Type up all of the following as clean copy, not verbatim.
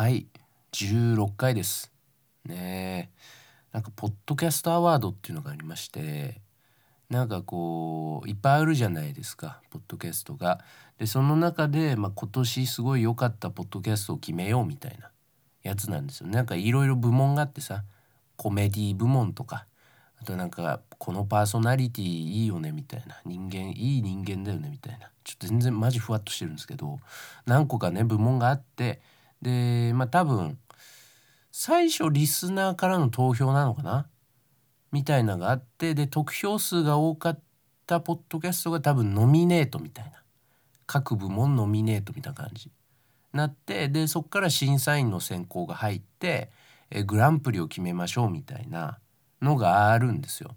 はい16回ですね。なんかポッドキャストアワードっていうのがありまして、なんかこういっぱいあるじゃないですか、ポッドキャストが。でその中で、今年すごい良かったポッドキャストを決めようみたいなやつなんですよ。なんかいろいろ部門があってさ、コメディ部門とか、あとなんかこのパーソナリティいいよねみたいな、人間いい人間だよねみたいな、ちょっと全然マジふわっとしてるんですけど、何個かね部門があって、で多分最初リスナーからの投票なのかなみたいなのがあって、で得票数が多かったポッドキャストが多分ノミネートみたいな、各部門ノミネートみたいな感じなって、でそっから審査員の選考が入って、グランプリを決めましょうみたいなのがあるんですよ。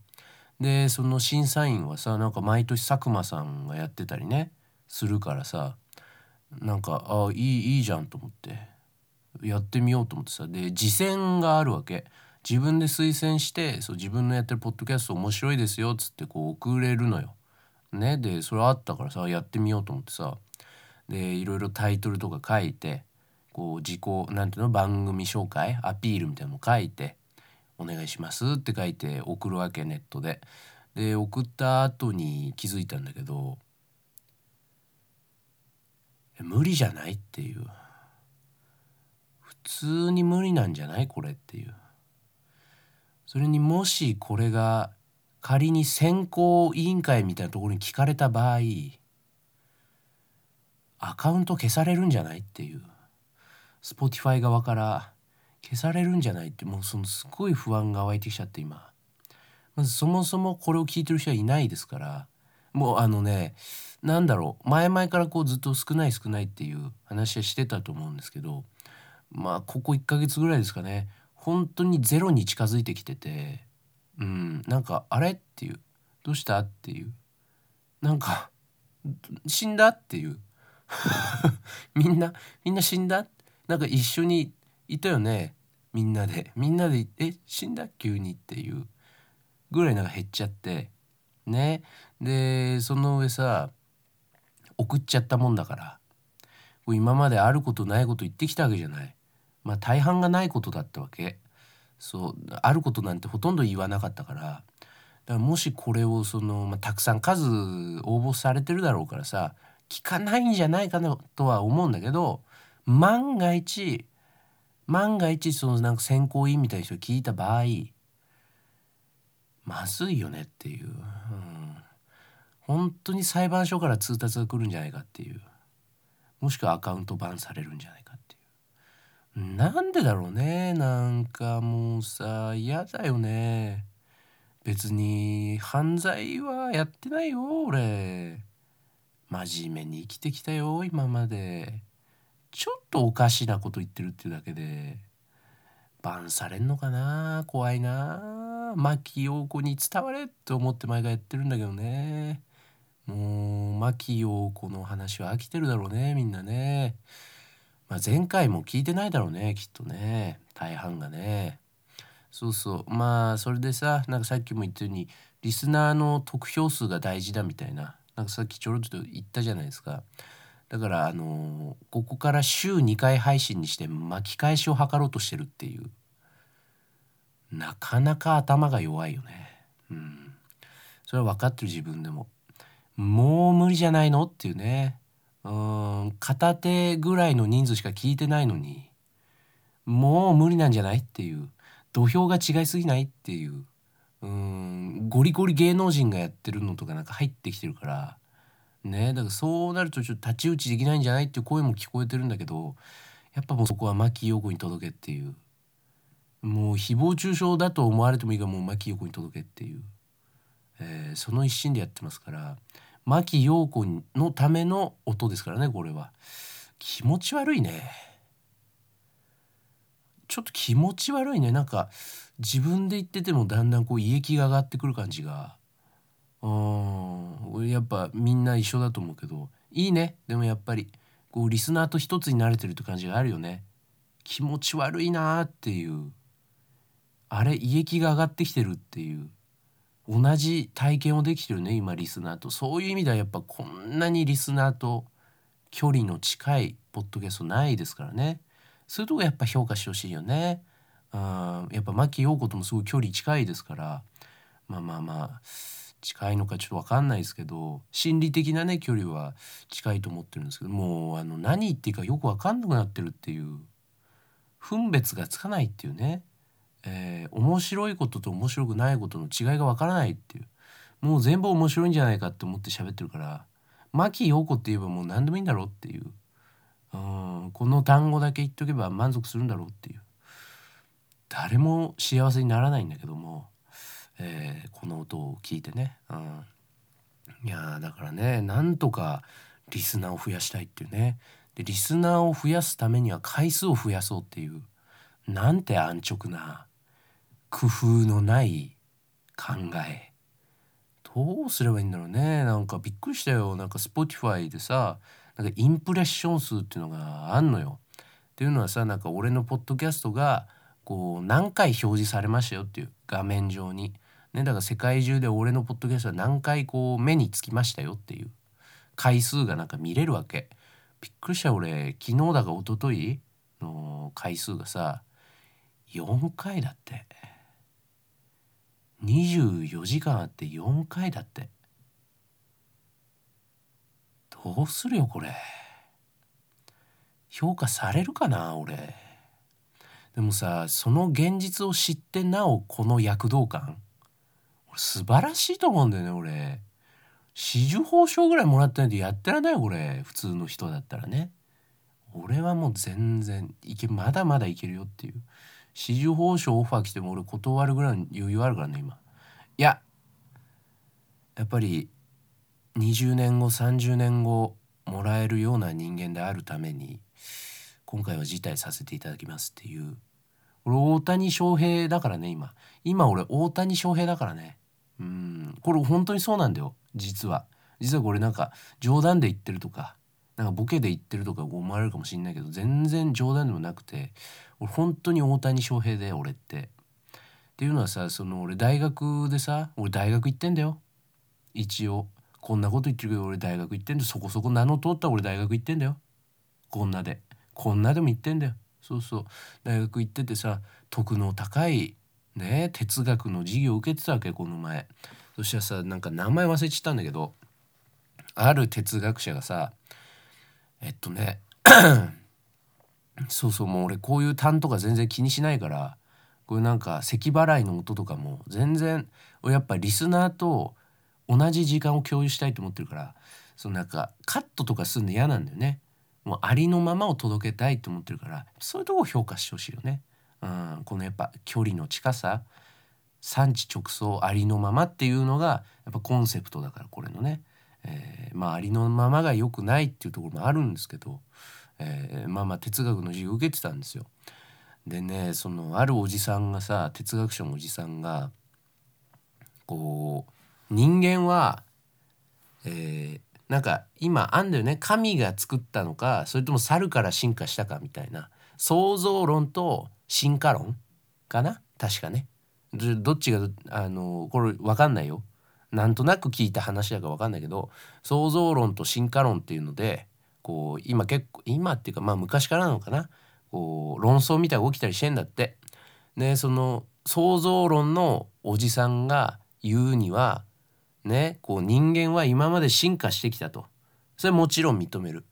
でその審査員はさ、なんか毎年佐久間さんがやってたりねするからさ、なんかいいじゃんと思ってやってみようと思ってさ、で次戦があるわけ。自分で推薦して、そう自分のやってるポッドキャスト面白いですよっつってこう送れるのよ、ね、でそれあったからさ、やってみようと思ってさ、でいろいろタイトルとか書いて、こう自己なんていうの番組紹介アピールみたいなの書いて、お願いしますって書いて送るわけ、ネットで。で送った後に気づいたんだけど、無理じゃないっていう、普通に無理なんじゃないこれっていう。それにもしこれが仮に選考委員会みたいなところに聞かれた場合、アカウント消されるんじゃないっていう、Spotify 側から消されるんじゃないって、もうそのすごい不安が湧いてきちゃって今。まずそもそもこれを聞いてる人はいないですから、もうなんだろう、前々からこうずっと少ないっていう話はしてたと思うんですけど、ここ1ヶ月ぐらいですかね、本当にゼロに近づいてきてて、なんかあれっていう、どうしたっていう、なんか死んだっていうみんな死んだ、なんか一緒にいたよね、みんなで死んだ急にっていうぐらいなんか減っちゃってね。でその上さ、送っちゃったもんだから、今まであることないこと言ってきたわけじゃない。大半がないことだったわけ。そう、あることなんてほとんど言わなかったから、もしこれをその、たくさん数応募されてるだろうからさ、聞かないんじゃないかなとは思うんだけど、万が一そのなんか選考委員みたいな人聞いた場合まずいよねっていう、本当に裁判所から通達が来るんじゃないかっていう、もしくはアカウントバンされるんじゃないかっていう。なんでだろうね、なんかもうさ、嫌だよね。別に犯罪はやってないよ俺、真面目に生きてきたよ今まで。ちょっとおかしなこと言ってるっていうだけでバンされんのかな、怖いな。牧陽子に伝われと思って毎回やってるんだけどね。もう牧陽子の話は飽きてるだろうねみんなね。前回も聞いてないだろうねきっとね、大半がね。そうそう、それでさ、なんかさっきも言ったようにリスナーの得票数が大事だみたいな、なんかさっきちょろっと言ったじゃないですか。だからここから週2回配信にして巻き返しを図ろうとしてるっていう、なかなか頭が弱いよね。それは分かってる自分でも、もう無理じゃないのっていうね。片手ぐらいの人数しか聞いてないのに、もう無理なんじゃないっていう、土俵が違いすぎないっていう、ゴリゴリ芸能人がやってるのとかなんか入ってきてるからね。だからそうなるとちょっと太刀打ちできないんじゃないっていう声も聞こえてるんだけど、やっぱもうそこは牧陽子に届けっていう、もう誹謗中傷だと思われてもいいが、もう牧陽子に届けっていう、その一心でやってますから、牧陽子のための音ですからねこれは。気持ち悪いね、ちょっと気持ち悪いね。なんか自分で言っててもだんだんこう胃液が上がってくる感じが、やっぱみんな一緒だと思うけど、いいね。でもやっぱりこうリスナーと一つになれてるって感じがあるよね。気持ち悪いなっていう、あれ胃液が上がってきてるっていう、同じ体験をできてるね今リスナーと。そういう意味ではやっぱこんなにリスナーと距離の近いポッドキャストないですからね。そういうとこやっぱ評価してほしいよね。やっぱ牧陽子ともすごい距離近いですから、まあ近いのかちょっと分かんないですけど、心理的なね距離は近いと思ってるんですけど、もう何言っていいかよく分かんなくなってるっていう、分別がつかないっていうね、面白いことと面白くないことの違いが分からないっていう、もう全部面白いんじゃないかって思って喋ってるから、牧陽子って言えばもう何でもいいんだろうっていう、この単語だけ言っとけば満足するんだろうっていう、誰も幸せにならないんだけども、この音を聞いてね、いやだからね、なんとかリスナーを増やしたいっていうね。でリスナーを増やすためには回数を増やそうっていう、なんて安直な工夫のない考え、どうすればいいんだろうね。なんかびっくりしたよ。なんか Spotify でさ、なんかインプレッション数っていうのがあんのよ。っていうのはさ、なんか俺のポッドキャストがこう何回表示されましたよっていう、画面上にね、だから世界中で俺のポッドキャストは何回こう目につきましたよっていう回数がなんか見れるわけ。びっくりした。俺昨日だか一昨日の回数がさ4回だって、24時間あって4回だって、どうするよこれ。評価されるかな俺。でもさ、その現実を知ってなおこの躍動感、俺素晴らしいと思うんだよね。俺40報奨ぐらいもらってないとやってられないよこれ、普通の人だったらね。俺はもう全然まだまだいけるよっていう。40報奨オファー来ても俺断るぐらいの余裕あるからね今。いややっぱり20年後30年後もらえるような人間であるために今回は辞退させていただきますっていう。俺大谷翔平だからね今俺大谷翔平だからね。これ本当にそうなんだよ。実はこれなんか冗談で言ってるとか、なんかボケで言ってるとか思われるかもしれないけど、全然冗談でもなくて、俺本当に大谷翔平で俺って。っていうのはさ、その俺大学でさ、俺大学行ってんだよ。一応こんなこと言ってるけど俺大学行ってんだよ。そこそこ名の通った俺大学行ってんだよ。こんなでも行ってんだよ。そう大学行っててさ、得の高いね哲学の授業を受けてたわけこの前。そしたらさ、なんか名前忘れちゃったんだけど、ある哲学者がさ、そうもう俺こういう単とか全然気にしないから、こういうなんか咳払いの音とかも全然、やっぱリスナーと同じ時間を共有したいと思ってるから、そのなんかカットとかするの嫌なんだよね。もうありのままを届けたいと思ってるから、そういうとこを評価してほしいよね。このやっぱ距離の近さ、産地直送、ありのままっていうのがやっぱコンセプトだからこれのね、ありのままが良くないっていうところもあるんですけど、哲学の授業受けてたんですよ。でね、そのあるおじさんがさ、哲学者のおじさんがこう、人間は、なんか今あんだよね、神が作ったのかそれとも猿から進化したかみたいな、創造論と進化論かな確かね。どっちがこれ分かんないよ、なんとなく聞いた話だから分かんないけど、創造論と進化論っていうのでこう今っていうか昔からなのかな、こう論争みたいなのが起きたりしてんだって。でその創造論のおじさんが言うにはね、こう人間は今まで進化してきたと、それもちろん認める。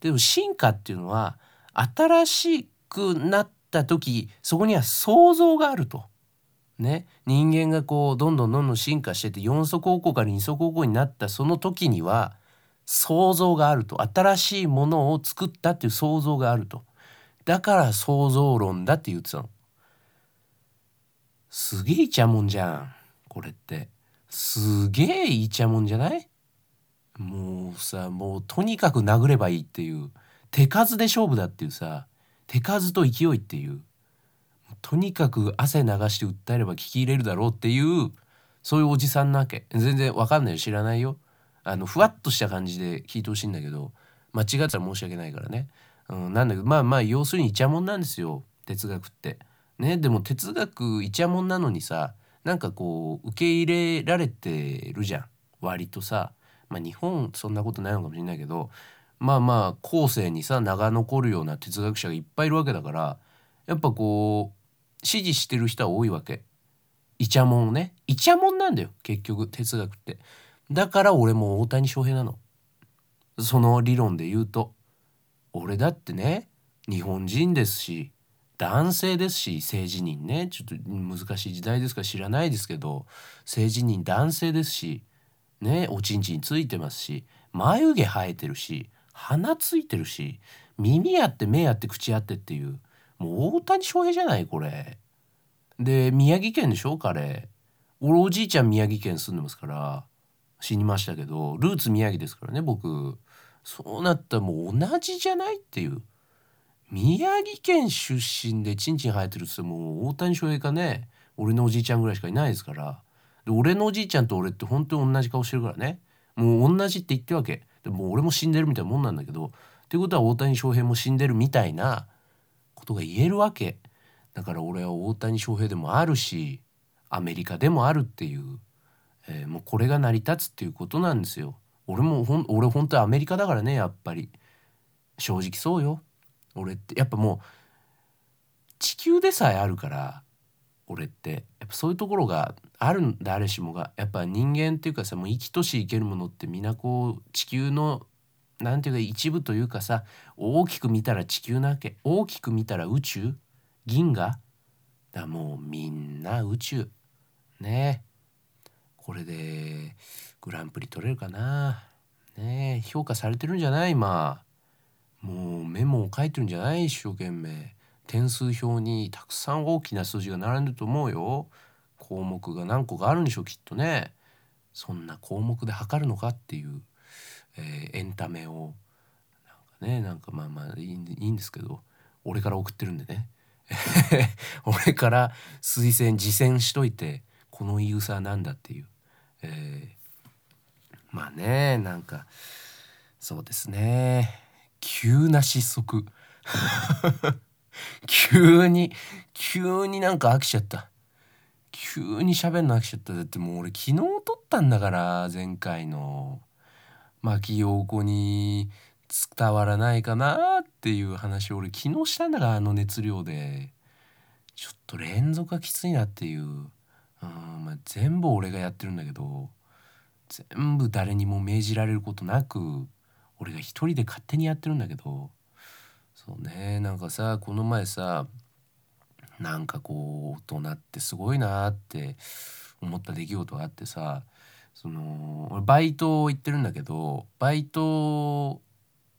でも進化っていうのは新しくなった時そこには創造があるとね、人間がこうどんどん進化してて4足歩行から2足歩行になったその時には創造があると、新しいものを作ったっていう創造があると、だから創造論だって言ってたの。すげえイチャモンじゃんこれって。すげえイチャモンじゃない？もうさ、もうとにかく殴ればいいっていう、手数で勝負だっていうさ、手数と勢いっていう、とにかく汗流して訴えれば聞き入れるだろうっていう、そういうおじさんなわけ。全然わかんないよ、知らないよ、ふわっとした感じで聞いてほしいんだけど、間違ったら申し訳ないからね、なんだけど要するにイチャモンなんですよ哲学ってね。でも哲学イチャモンなのにさ、なんかこう受け入れられてるじゃん割とさ。日本そんなことないのかもしれないけど、まあまあ後世にさ名が残るような哲学者がいっぱいいるわけだから、やっぱこう支持してる人は多いわけ。イチャモンをね、イチャモンなんだよ結局哲学って。だから俺も大谷翔平なの、その理論で言うと。俺だってね日本人ですし男性ですし、性自認ねちょっと難しい時代ですから知らないですけど、性自認男性ですしね、おちんちんついてますし、眉毛生えてるし、鼻ついてるし、耳あって目あって口あってっていう、もう大谷翔平じゃないこれで。宮城県でしょ彼、俺おじいちゃん宮城県住んでますから、死にましたけどルーツ宮城ですからね僕。そうなったらもう同じじゃないっていう。宮城県出身でチンチン生えてるってもう大谷翔平かね、俺のおじいちゃんぐらいしかいないですから。で俺のおじいちゃんと俺って本当に同じ顔してるからね、もう同じって言ってるわけで、もう俺も死んでるみたいなもんなんだけど、っていうことは大谷翔平も死んでるみたいなことが言えるわけだから、俺は大谷翔平でもあるしアメリカでもあるっていう、もうこれが成り立つっていうことなんですよ。俺本当はアメリカだからね、やっぱり正直そうよ。俺ってやっぱもう地球でさえあるから、俺ってやっぱそういうところがあるんだ。誰しもがやっぱ人間っていうかさ、もう生きとし生けるものってみんなこう地球のなんていうか一部というかさ、大きく見たら地球なわけ、大きく見たら宇宙、銀河だ、もうみんな宇宙ね。これでグランプリ取れるかなね、評価されてるんじゃない。今もうメモを書いてるんじゃない、一生懸命。点数表にたくさん大きな数字が並んでると思うよ。項目が何個かあるんでしょうきっとね。そんな項目で測るのかっていう、エンタメをなんかまあまあいいんですけど、俺から送ってるんでね俺から推薦自薦しといて、このユーザーなんだっていう、まあね、なんかそうですね、急な失速急になんか飽きちゃった、急に喋るの飽きちゃった。だってもう俺昨日撮ったんだから、前回の牧陽子に伝わらないかなっていう話を俺昨日したんだから、あの熱量でちょっと連続がきついなっていう、まあ、全部俺がやってるんだけど、全部誰にも命じられることなく俺が一人で勝手にやってるんだけど、そうね、なんかさこの前さ、なんかこう大人ってすごいなって思った出来事があってさ、その俺バイト行ってるんだけど、バイト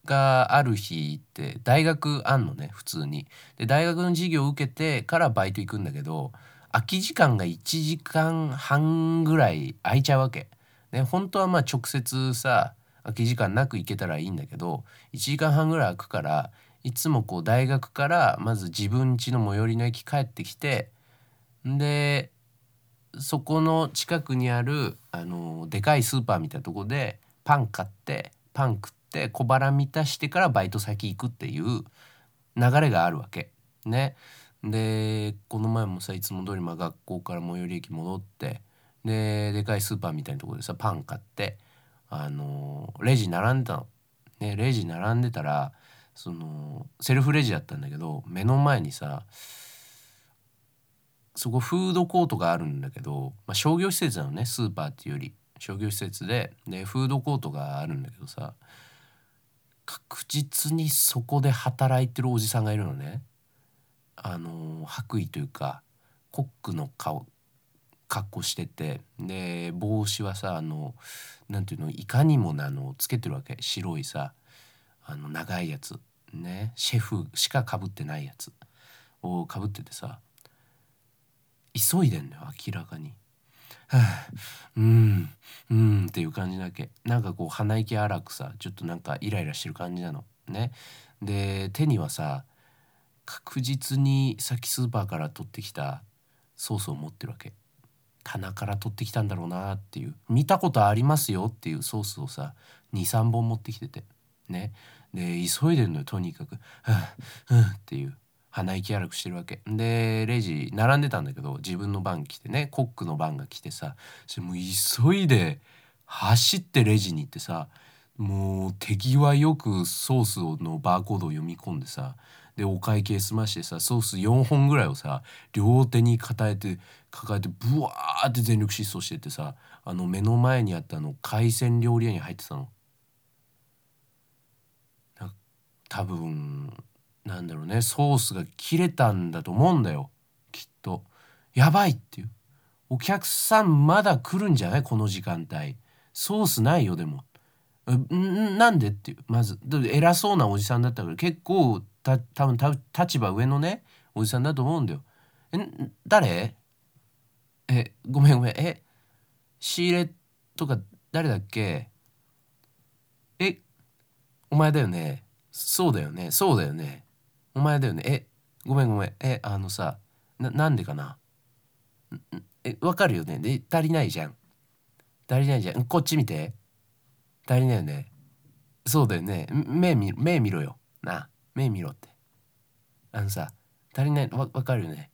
がある日って大学あんのね普通に。で大学の授業を受けてからバイト行くんだけど、空き時間が1時間半ぐらい空いちゃうわけ、ね、本当はまあ直接さ空き時間なく行けたらいいんだけど、1時間半ぐらい空くから、いつもこう大学からまず自分家の最寄りの駅帰ってきて、でそこの近くにあるでかいスーパーみたいなとこでパン買ってパン食って小腹満たしてからバイト先行くっていう流れがあるわけね。でこの前もさいつも通りまあ学校から最寄り駅戻って、でかいスーパーみたいなとこでさパン買ってレジ並んでたの、ね、レジ並んでたらそのセルフレジだったんだけど、目の前にさそこフードコートがあるんだけど、まあ、商業施設なのねスーパーっていうより商業施設で、でフードコートがあるんだけどさ、確実にそこで働いてるおじさんがいるのね。白衣というかコックの格好してて、で帽子はさなんていうのいかにもなのをつけてるわけ、白いさ長いやつね、シェフしか被ってないやつを被っててさ、急いでんだよ明らかに。はあ、っていう感じだけ、なんかこう鼻息荒くさちょっとなんかイライラしてる感じなのね。で手にはさ確実にさっきスーパーから取ってきたソースを持ってるわけ。棚から取ってきたんだろうなっていう、見たことありますよっていうソースをさ 2,3 本持ってきててね。で急いでるのよとにかく、っていう鼻息荒くしてるわけで、レジ並んでたんだけど自分の番来てね、コックの番が来てさ、もう急いで走ってレジに行ってさ、もう手際よくソースのバーコードを読み込んでさ、でお会計済ましてさ、ソース4本ぐらいをさ両手に抱えてブワーって全力疾走してってさ、あの目の前にあったあの海鮮料理屋に入ってたの。多分なんだろうね、ソースが切れたんだと思うんだよきっと。やばいっていう、お客さんまだ来るんじゃないこの時間帯、ソースないよでもなんでっていう、まず偉そうなおじさんだったから、結構多分立場上のねおじさんだと思うんだよ。誰？ごめん仕入れとか誰だっけ？お前だよね、そうだよねお前だよね、ごめんあのさ、なんでかな、わかるよね、で足りないじゃん、こっち見て、足りないよね、そうだよね、目見ろよな、目見ろって、あのさ、足りない、わかるよね、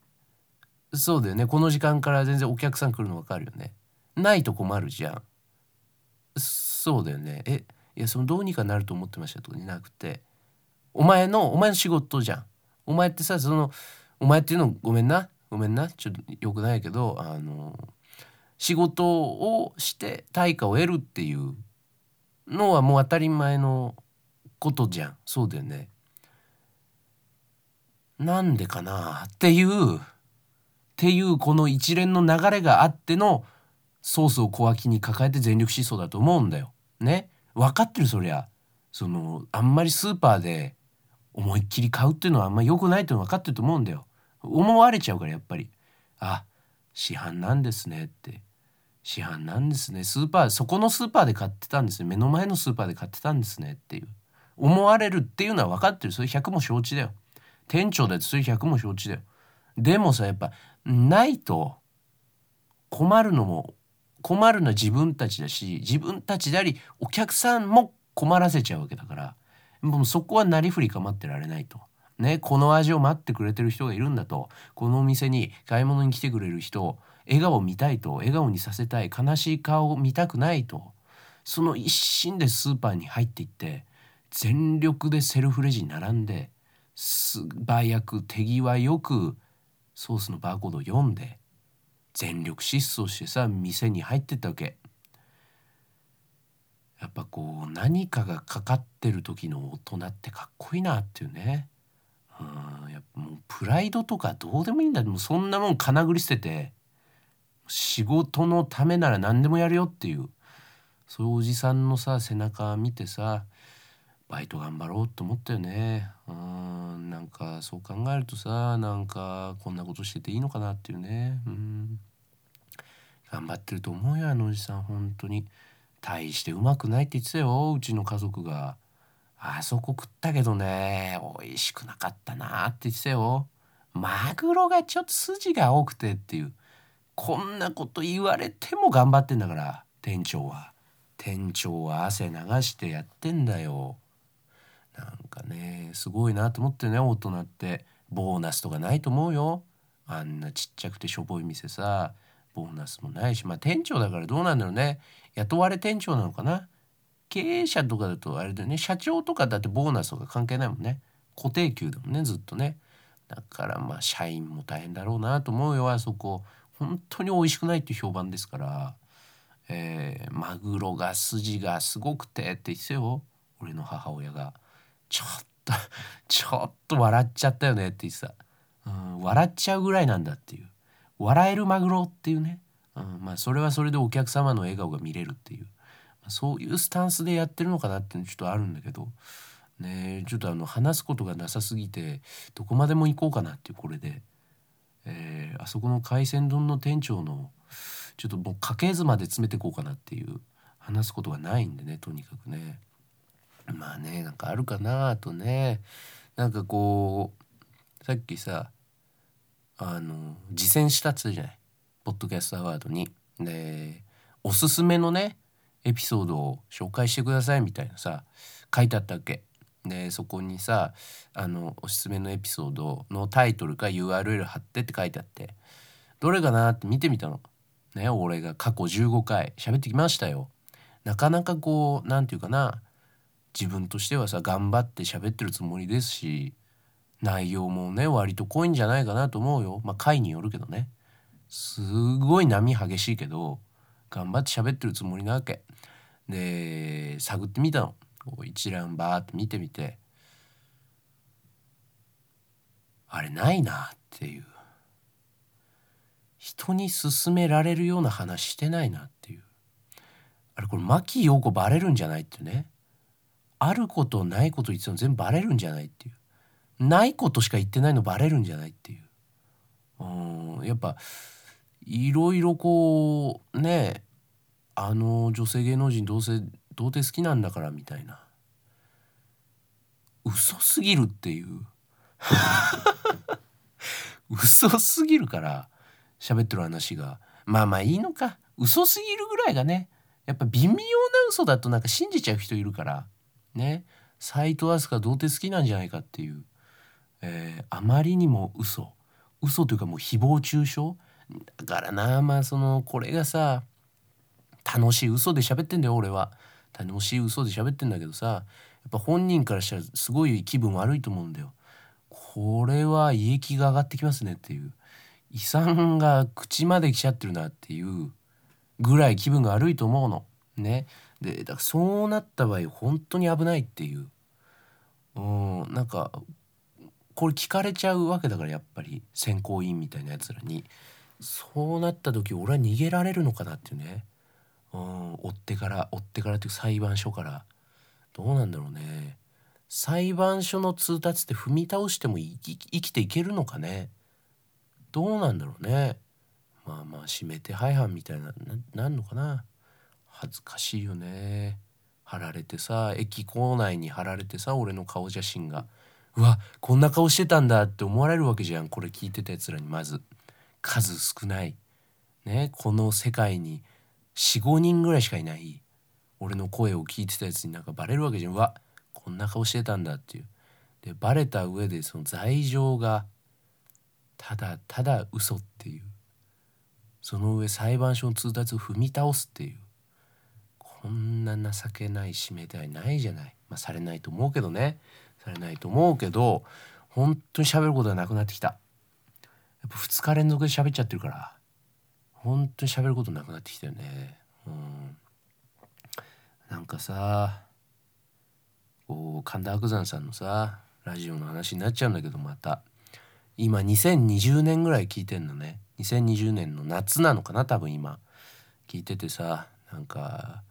そうだよね、この時間から全然お客さん来るのわかるよね、ないと困るじゃん、そうだよね、いやそのどうにかなると思ってましたとかになくて、お前の仕事じゃん、お前ってさ、そのお前っていうのごめんなちょっとよくないけど、仕事をして対価を得るっていうのはもう当たり前のことじゃん、そうだよね、なんでかなっていうこの一連の流れがあってのソースを小脇に抱えて全力疾走だと思うんだよね。分かってる、そりゃそのあんまりスーパーで思いっきり買うっていうのはあんまり良くないっていうの分かってると思うんだよ。思われちゃうから、やっぱり市販なんですね、スーパー、そこのスーパーで買ってたんですね、目の前のスーパーで買ってたんですねっていう思われるっていうのは分かってる、それ100も承知だよ、店長だってそれ100も承知だよ。でもさ、やっぱないと困るのは自分たちだし、自分たちでありお客さんも困らせちゃうわけだから、もうそこはなりふり構ってられないとね。この味を待ってくれてる人がいるんだと、このお店に買い物に来てくれる人、笑顔を見たいと、笑顔にさせたい、悲しい顔を見たくないと、その一心でスーパーに入っていって全力でセルフレジに並んで、素早く手際よくソースのバーコードを読んで全力疾走してさ、店に入ってったわけ。やっぱこう何かがかかってる時の大人ってかっこいいなっていうね。やっぱもうプライドとかどうでもいいんだ。もうそんなもんかなぐり捨てて、仕事のためなら何でもやるよっていう、そういうおじさんのさ背中見てさ、バイト頑張ろうと思ったよね。なんかそう考えるとさ、なんかこんなことしてていいのかなっていうね。頑張ってると思うよ、あのおじさん。本当に大してうまくないって言ってたよ、うちの家族が。あそこ食ったけどね、美味しくなかったなって言ってたよ。マグロがちょっと筋が多くてっていう。こんなこと言われても頑張ってんだから、店長は汗流してやってんだよ。なんかね、すごいなと思ってね、大人ってボーナスとかないと思うよ。あんなちっちゃくてしょぼい店さ、ボーナスもないし、まあ店長だからどうなんだろうね、雇われ店長なのかな。経営者とかだとあれだよね、社長とかだってボーナスとか関係ないもんね、固定給だもんね、ずっとね。だからまあ社員も大変だろうなと思うよ、あそこ。本当に美味しくないって評判ですから。マグロが筋がすごくてって言ってよ、俺の母親が。ちょっと笑っちゃったよねって言ってた。笑っちゃうぐらいなんだっていう、笑えるマグロっていうね。まあそれはそれでお客様の笑顔が見れるっていう、そういうスタンスでやってるのかなっていうのちょっとあるんだけどね。ちょっと話すことがなさすぎて、どこまでも行こうかなっていう、これで。あそこの海鮮丼の店長のちょっともう家系図まで詰めていこうかなっていう、話すことがないんでね、とにかくね。まあね、なんかあるかなとね。なんかこうさっきさ、自薦したっつうじゃない、ポッドキャストアワードに。で、おすすめのねエピソードを紹介してくださいみたいなさ書いてあったわけで、そこにさおすすめのエピソードのタイトルか URL 貼ってって書いてあって、どれかなって見てみたのね。俺が過去15回喋ってきましたよ。なかなかこうなんていうかな、自分としてはさ頑張って喋ってるつもりですし、内容もね割と濃いんじゃないかなと思うよ。まあ回によるけどね。すごい波激しいけど頑張って喋ってるつもりなわけで、探ってみたの。一覧バーって見てみて、あれないなっていう、人に勧められるような話してないなっていう、あれこれ牧陽子バレるんじゃないっていうね、あることないこと言ってたの全部バレるんじゃないっていう、ないことしか言ってないのバレるんじゃないっていう、やっぱいろいろこうね、あの女性芸能人どうせ好きなんだからみたいな、嘘すぎるっていう嘘すぎるから喋ってる話がまあまあいいのか、嘘すぎるぐらいがね、やっぱ微妙な嘘だとなんか信じちゃう人いるからね。斎藤飛鳥童貞好きなんじゃないかっていう、あまりにも嘘というかもう誹謗中傷だからな。まあそのこれがさ楽しい嘘で喋ってんだよ俺は。楽しい嘘で喋ってんだけどさ、やっぱ本人からしたらすごい気分悪いと思うんだよ。これは胃液が上がってきますねっていう、胃酸が口まで来ちゃってるなっていうぐらい気分が悪いと思うのね。でだからそうなった場合本当に危ないっていう、なんかこれ聞かれちゃうわけだから、やっぱり選考委員みたいなやつらにそうなった時俺は逃げられるのかなっていうね、追ってからっていう、裁判所からどうなんだろうね。裁判所の通達って踏み倒しても生きていけるのかね、どうなんだろうね。まあまあ指名手配犯みたいななんのかな。恥ずかしいよね。貼られてさ、駅構内に貼られてさ、俺の顔写真が、うわこんな顔してたんだって思われるわけじゃん。これ聞いてたやつらにまず数少ないね、この世界に 4,5 人ぐらいしかいない俺の声を聞いてたやつになんかバレるわけじゃん。うわこんな顔してたんだっていう。でバレた上でその罪状がただただ嘘っていう、その上裁判所の通達を踏み倒すっていう、こんな情けない締めたいないじゃない。まあされないと思うけどね、されないと思うけど、本当に喋ることがなくなってきた。やっぱ2日連続で喋っちゃってるから本当に喋ることなくなってきたよね。なんかさ、こう神田伯山さんのさラジオの話になっちゃうんだけど、また今2020年ぐらい聞いてんのね。2020年の夏なのかな多分今聞いててさ、なんか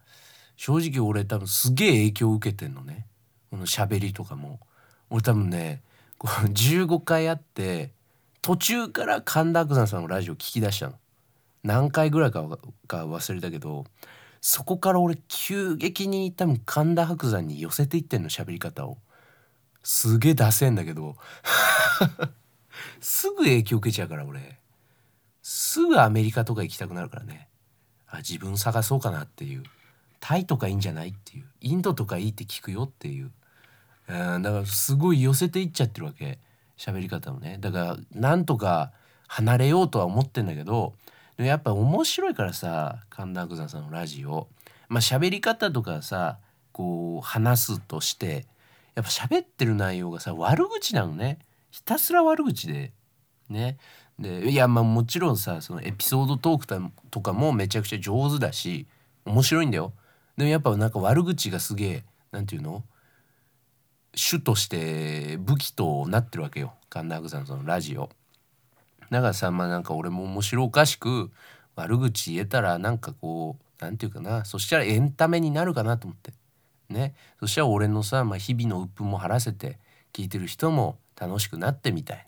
正直俺多分すげえ影響を受けてんのね、この喋りとかも。俺多分ねこう15回あって途中から神田伯山さんのラジオ聞き出したの。何回ぐらいか忘れたけど、そこから俺急激に多分神田伯山に寄せていってんの喋り方を。すげえダセえんだけどすぐ影響受けちゃうから俺。すぐアメリカとか行きたくなるからね。あ、自分探そうかなっていう。タイとかいいんじゃないっていう、インドとかいいって聞くよっていう、だからすごい寄せていっちゃってるわけ喋り方もね。だからなんとか離れようとは思ってんだけど、でもやっぱ面白いからさ神田伯山さんのラジオ。まあ喋り方とかさこう話すとして、やっぱ喋ってる内容がさ悪口なのね。ひたすら悪口でね。でいやまあもちろんさそのエピソードトークとかもめちゃくちゃ上手だし面白いんだよ。でもやっぱなんか悪口がすげえなんていうの、主として武器となってるわけよ神田伯山さんのラジオだからさ。まあなんか俺も面白おかしく悪口言えたらなんかこうなんていうかな、そしたらエンタメになるかなと思ってね。そしたら俺のさ、まあ、日々の鬱憤も晴らせて聞いてる人も楽しくなってみたい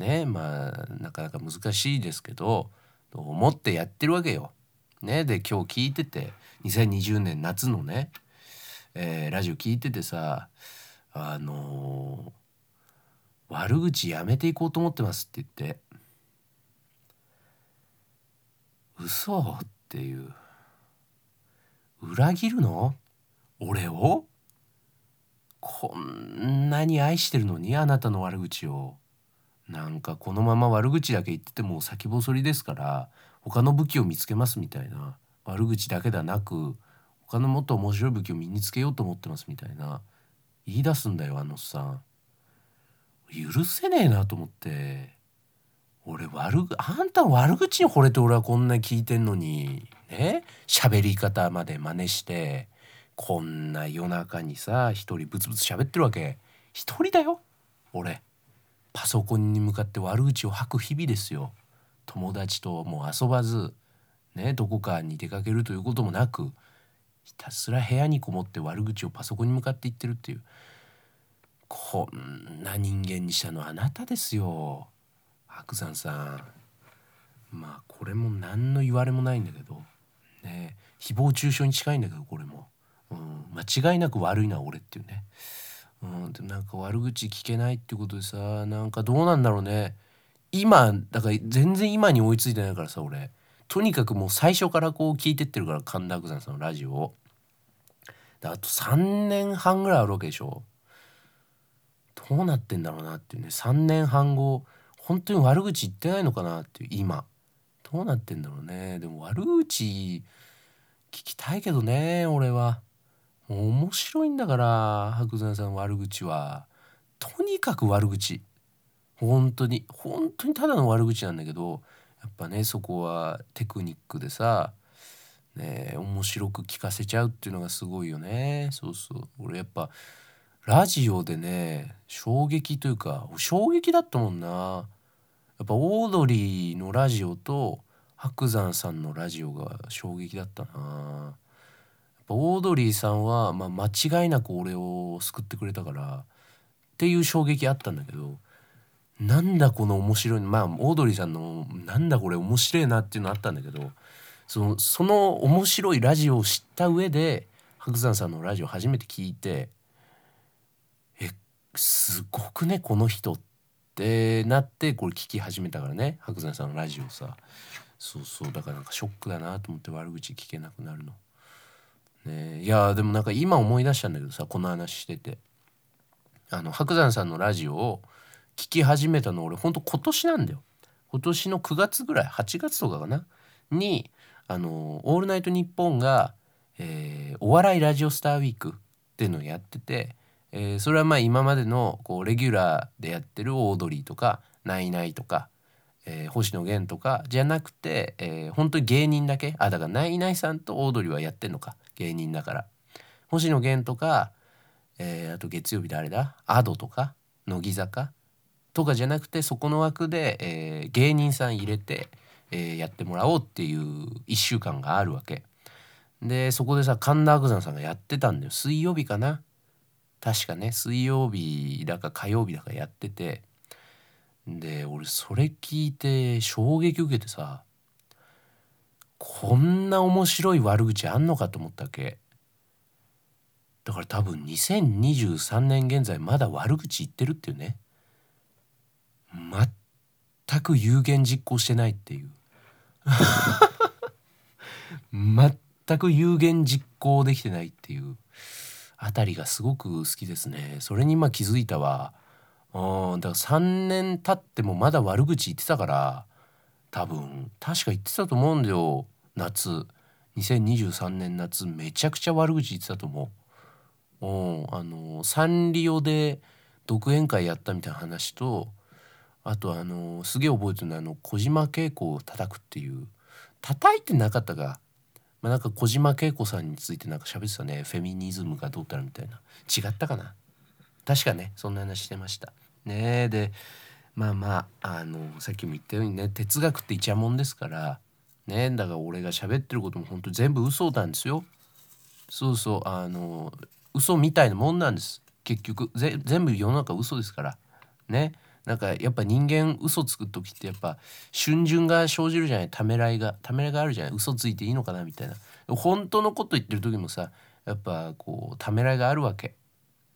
なね。まあなかなか難しいですけどと思ってやってるわけよ、ね。で今日聞いてて2020年夏のね、ラジオ聞いててさ、悪口やめていこうと思ってますって言って、嘘っていう、裏切るの俺を、こんなに愛してるのにあなたの悪口を、なんかこのまま悪口だけ言ってても先細りですから他の武器を見つけますみたいな、悪口だけではなく他のもっと面白い武器を身につけようと思ってますみたいな言い出すんだよ、あのおっさん。許せねえなと思って、俺あんた悪口に惚れて俺はこんな聞いてんのにね、喋り方まで真似してこんな夜中にさ一人ブツブツ喋ってるわけ。一人だよ俺、パソコンに向かって悪口を吐く日々ですよ。友達ともう遊ばずね、どこかに出かけるということもなく、ひたすら部屋にこもって悪口をパソコンに向かって言ってるっていう、こんな人間にしたのあなたですよ、白山さん。まあこれも何の言われもないんだけどね、誹謗中傷に近いんだけど、これも、間違いなく悪いのは俺っていうね。でもなんか悪口聞けないってことでさ、なんかどうなんだろうね。今だから全然今に追いついてないからさ、俺とにかくもう最初からこう聞いてってるから、神田伯山さんのラジオを。あと3年半ぐらいあるわけでしょ。どうなってんだろうなっていうね。3年半後本当に悪口言ってないのかなっていう。今どうなってんだろうね。でも悪口聞きたいけどね、俺は。もう面白いんだから伯山さん悪口は。とにかく悪口、本当にただの悪口なんだけど、やっぱねそこはテクニックでさ、ね、面白く聞かせちゃうっていうのがすごいよね。そうそう、俺やっぱラジオでね衝撃というか、衝撃だったもんな。やっぱオードリーのラジオと伯山さんのラジオが衝撃だったな。やっぱオードリーさんは、まあ、間違いなく俺を救ってくれたからっていう衝撃あったんだけど、なんだこの面白い、まあオードリーさんのなんだこれ面白いなっていうのあったんだけど、その面白いラジオを知った上で伯山さんのラジオ初めて聞いて、すごくねこの人ってなって、これ聞き始めたからね、伯山さんのラジオさ。そうそう、だからなんかショックだなと思って悪口聞けなくなるの、ね。いやでもなんか今思い出したんだけどさ、この話してて、伯山さんのラジオを聞き始めたの俺ほんと今年なんだよ。今年の9月ぐらい、8月とかかなにオールナイトニッポンが、お笑いラジオスターウィークっていうのをやってて、それはまあ今までのこうレギュラーでやってるオードリーとかナイナイとか、星野源とかじゃなくて、本当に芸人だけ。あ、だからナイナイさんとオードリーはやってんのか、芸人だから。星野源とか、あと月曜日誰だ、アドとか乃木坂とかじゃなくて、そこの枠で、芸人さん入れて、やってもらおうっていう1週間があるわけで、そこでさ神田伯山さんがやってたんだよ。水曜日かな、確かね、水曜日だか火曜日だかやってて、で俺それ聞いて衝撃受けてさ、こんな面白い悪口あんのかと思ったわけ。だから多分2023年現在まだ悪口言ってるっていうね、全く有言実行してないっていう全く有言実行できてないっていうあたりがすごく好きですね。それにまあ気づいたわ。だから3年経ってもまだ悪口言ってたから、多分確か言ってたと思うんだよ。夏、2023年夏めちゃくちゃ悪口言ってたと思う。サンリオで独演会やったみたいな話と、あとすげえ覚えてるのは小島慶子を叩くっていう、叩いてなかったが、まあ、なんか小島慶子さんについてなんか喋ってたね。フェミニズムがどうたらみたいな、違ったかな、確かねそんな話してましたね。でまあまあさっきも言ったようにね、哲学ってイチャモンですからね。だから俺が喋ってることも本当全部嘘なんですよ。そうそう、嘘みたいなもんなんです、結局全部世の中嘘ですからね。なんかやっぱ人間嘘つく時ってやっぱ逡巡が生じるじゃない、ためらいがあるじゃない。嘘ついていいのかなみたいな、本当のこと言ってる時もさやっぱこうためらいがあるわけ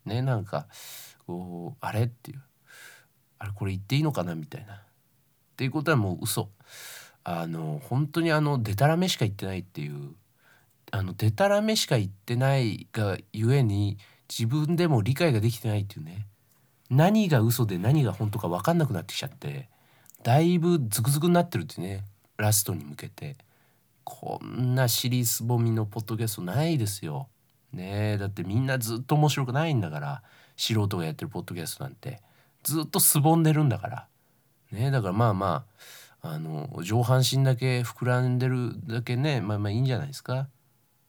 ね。なんかこうあれっていう、あれこれ言っていいのかなみたいなっていうことはもう嘘、本当にデタラメしか言ってないっていう、デタラメしか言ってないがゆえに自分でも理解ができてないっていうね、何が嘘で何が本当か分かんなくなってきちゃって、だいぶズクズクになってるってね、ラストに向けて。こんな尻すぼみのポッドキャストないですよ。ねえ、だってみんなずっと面白くないんだから、素人がやってるポッドキャストなんてずっとすぼんでるんだからね。だからまあ上半身だけ膨らんでるだけね、まあいいんじゃないですか。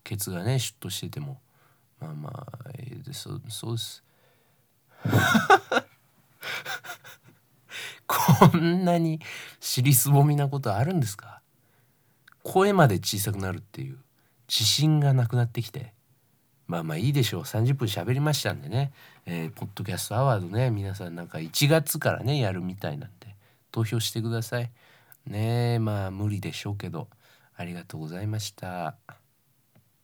ケツがねシュッとしててもまあ、そうです。こんなに尻すぼみなことあるんですか。声まで小さくなるっていう自信がなくなってきて、まあいいでしょう。30分喋りましたんでね、ポッドキャストアワードね、皆さんなんか1月からねやるみたいなんで投票してくださいね。無理でしょうけど、ありがとうございました。